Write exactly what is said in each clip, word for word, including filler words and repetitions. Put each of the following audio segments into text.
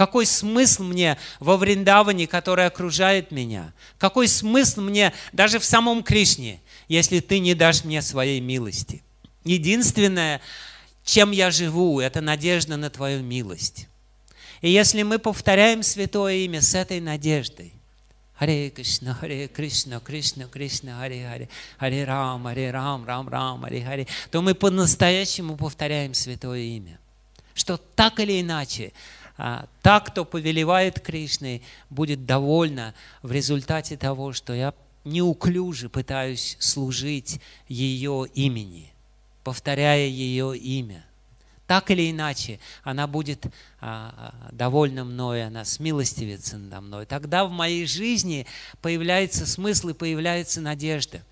Какой смысл мне во Вриндаване, который окружает меня? Какой смысл мне даже в самом Кришне, если ты не дашь мне своей милости? Единственное, чем я живу, это надежда на твою милость. И если мы повторяем святое имя с этой надеждой, Харе Кришна, Харе Кришна, Кришна, Кришна, Харе Харе, Харе Рам, Харе Рам, Рам Рам, Харе Харе, то мы по-настоящему повторяем святое имя. Что так или иначе, так, кто повелевает Кришной, будет довольна в результате того, что я неуклюже пытаюсь служить ее имени, повторяя ее имя. Так или иначе, она будет а, довольна мной, она смилостивится надо мной. Тогда в моей жизни появляется смысл и появляется надежда.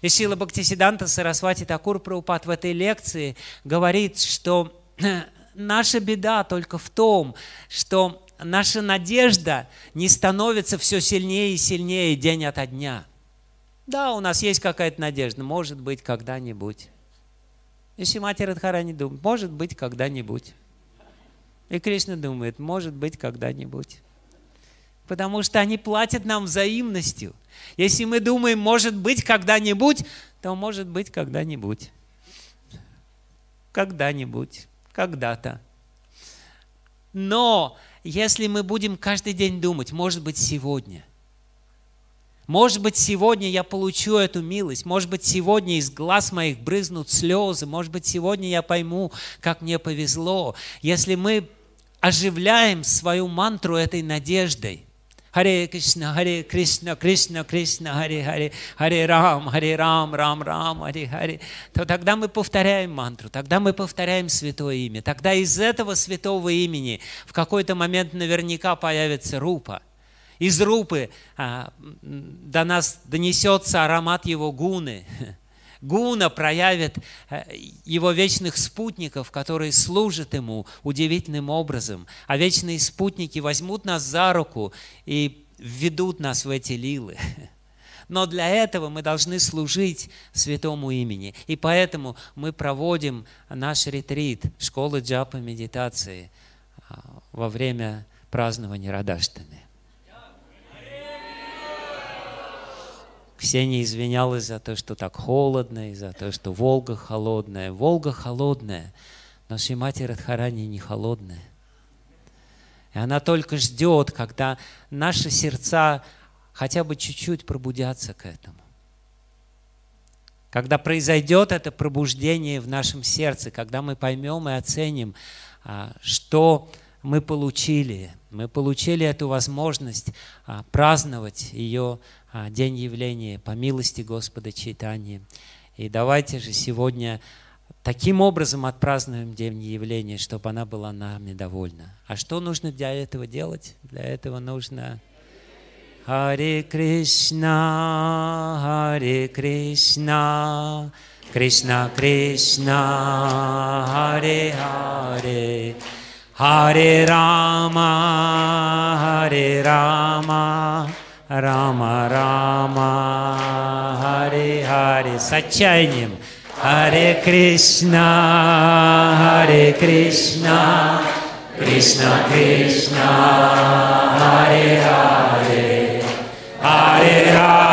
И Шрила Бхактисиддханта Сарасвати Тхакур Прабхупада в этой лекции говорит, что наша беда только в том, что наша надежда не становится все сильнее и сильнее день ото дня. Да, у нас есть какая-то надежда, может быть, когда-нибудь. И Шримати Радхарани думает, может быть, когда-нибудь. И Кришна думает, может быть, когда-нибудь. Потому что они платят нам взаимностью. Если мы думаем, может быть, когда-нибудь, то может быть, когда-нибудь. Когда-нибудь, когда-то. Но если мы будем каждый день думать, может быть, сегодня. Может быть, сегодня я получу эту милость. Может быть, сегодня из глаз моих брызнут слезы. Может быть, сегодня я пойму, как мне повезло. Если мы оживляем свою мантру этой надеждой. Харе Кришна, Харе Кришна, Кришна, Кришна, Харе Харе, Харе Рам, Харе Рам, Рам Рам, Харе Харе, то тогда мы повторяем мантру, тогда мы повторяем святое имя. Тогда из этого святого имени в какой-то момент наверняка появится рупа. Из рупы а, до нас донесется аромат его гуны. Гуна проявит его вечных спутников, которые служат ему удивительным образом. А вечные спутники возьмут нас за руку и введут нас в эти лилы. Но для этого мы должны служить святому имени. И поэтому мы проводим наш ретрит, школы джапа медитации во время празднования Радхаштами. Ксения извинялась за то, что так холодно, и за то, что Волга холодная. Волга холодная, но Шримати Радхарани не холодная. И она только ждет, когда наши сердца хотя бы чуть-чуть пробудятся к этому. Когда произойдет это пробуждение в нашем сердце, когда мы поймем и оценим, что мы получили. Мы получили эту возможность праздновать ее День явления по милости Господа Чайтаньи. И давайте же сегодня таким образом отпразднуем День явления, чтобы она была нами довольна. А что нужно для этого делать? Для этого нужно Харе Кришна, Харе Кришна, Кришна Кришна, Харе Харе, Харе Рама, Харе Рама, Рама, Рама, Харе, Харе, с отчаянием. Харе Кришна, Харе Кришна, Кришна, Кришна, Харе, Харе, Харе, Харе.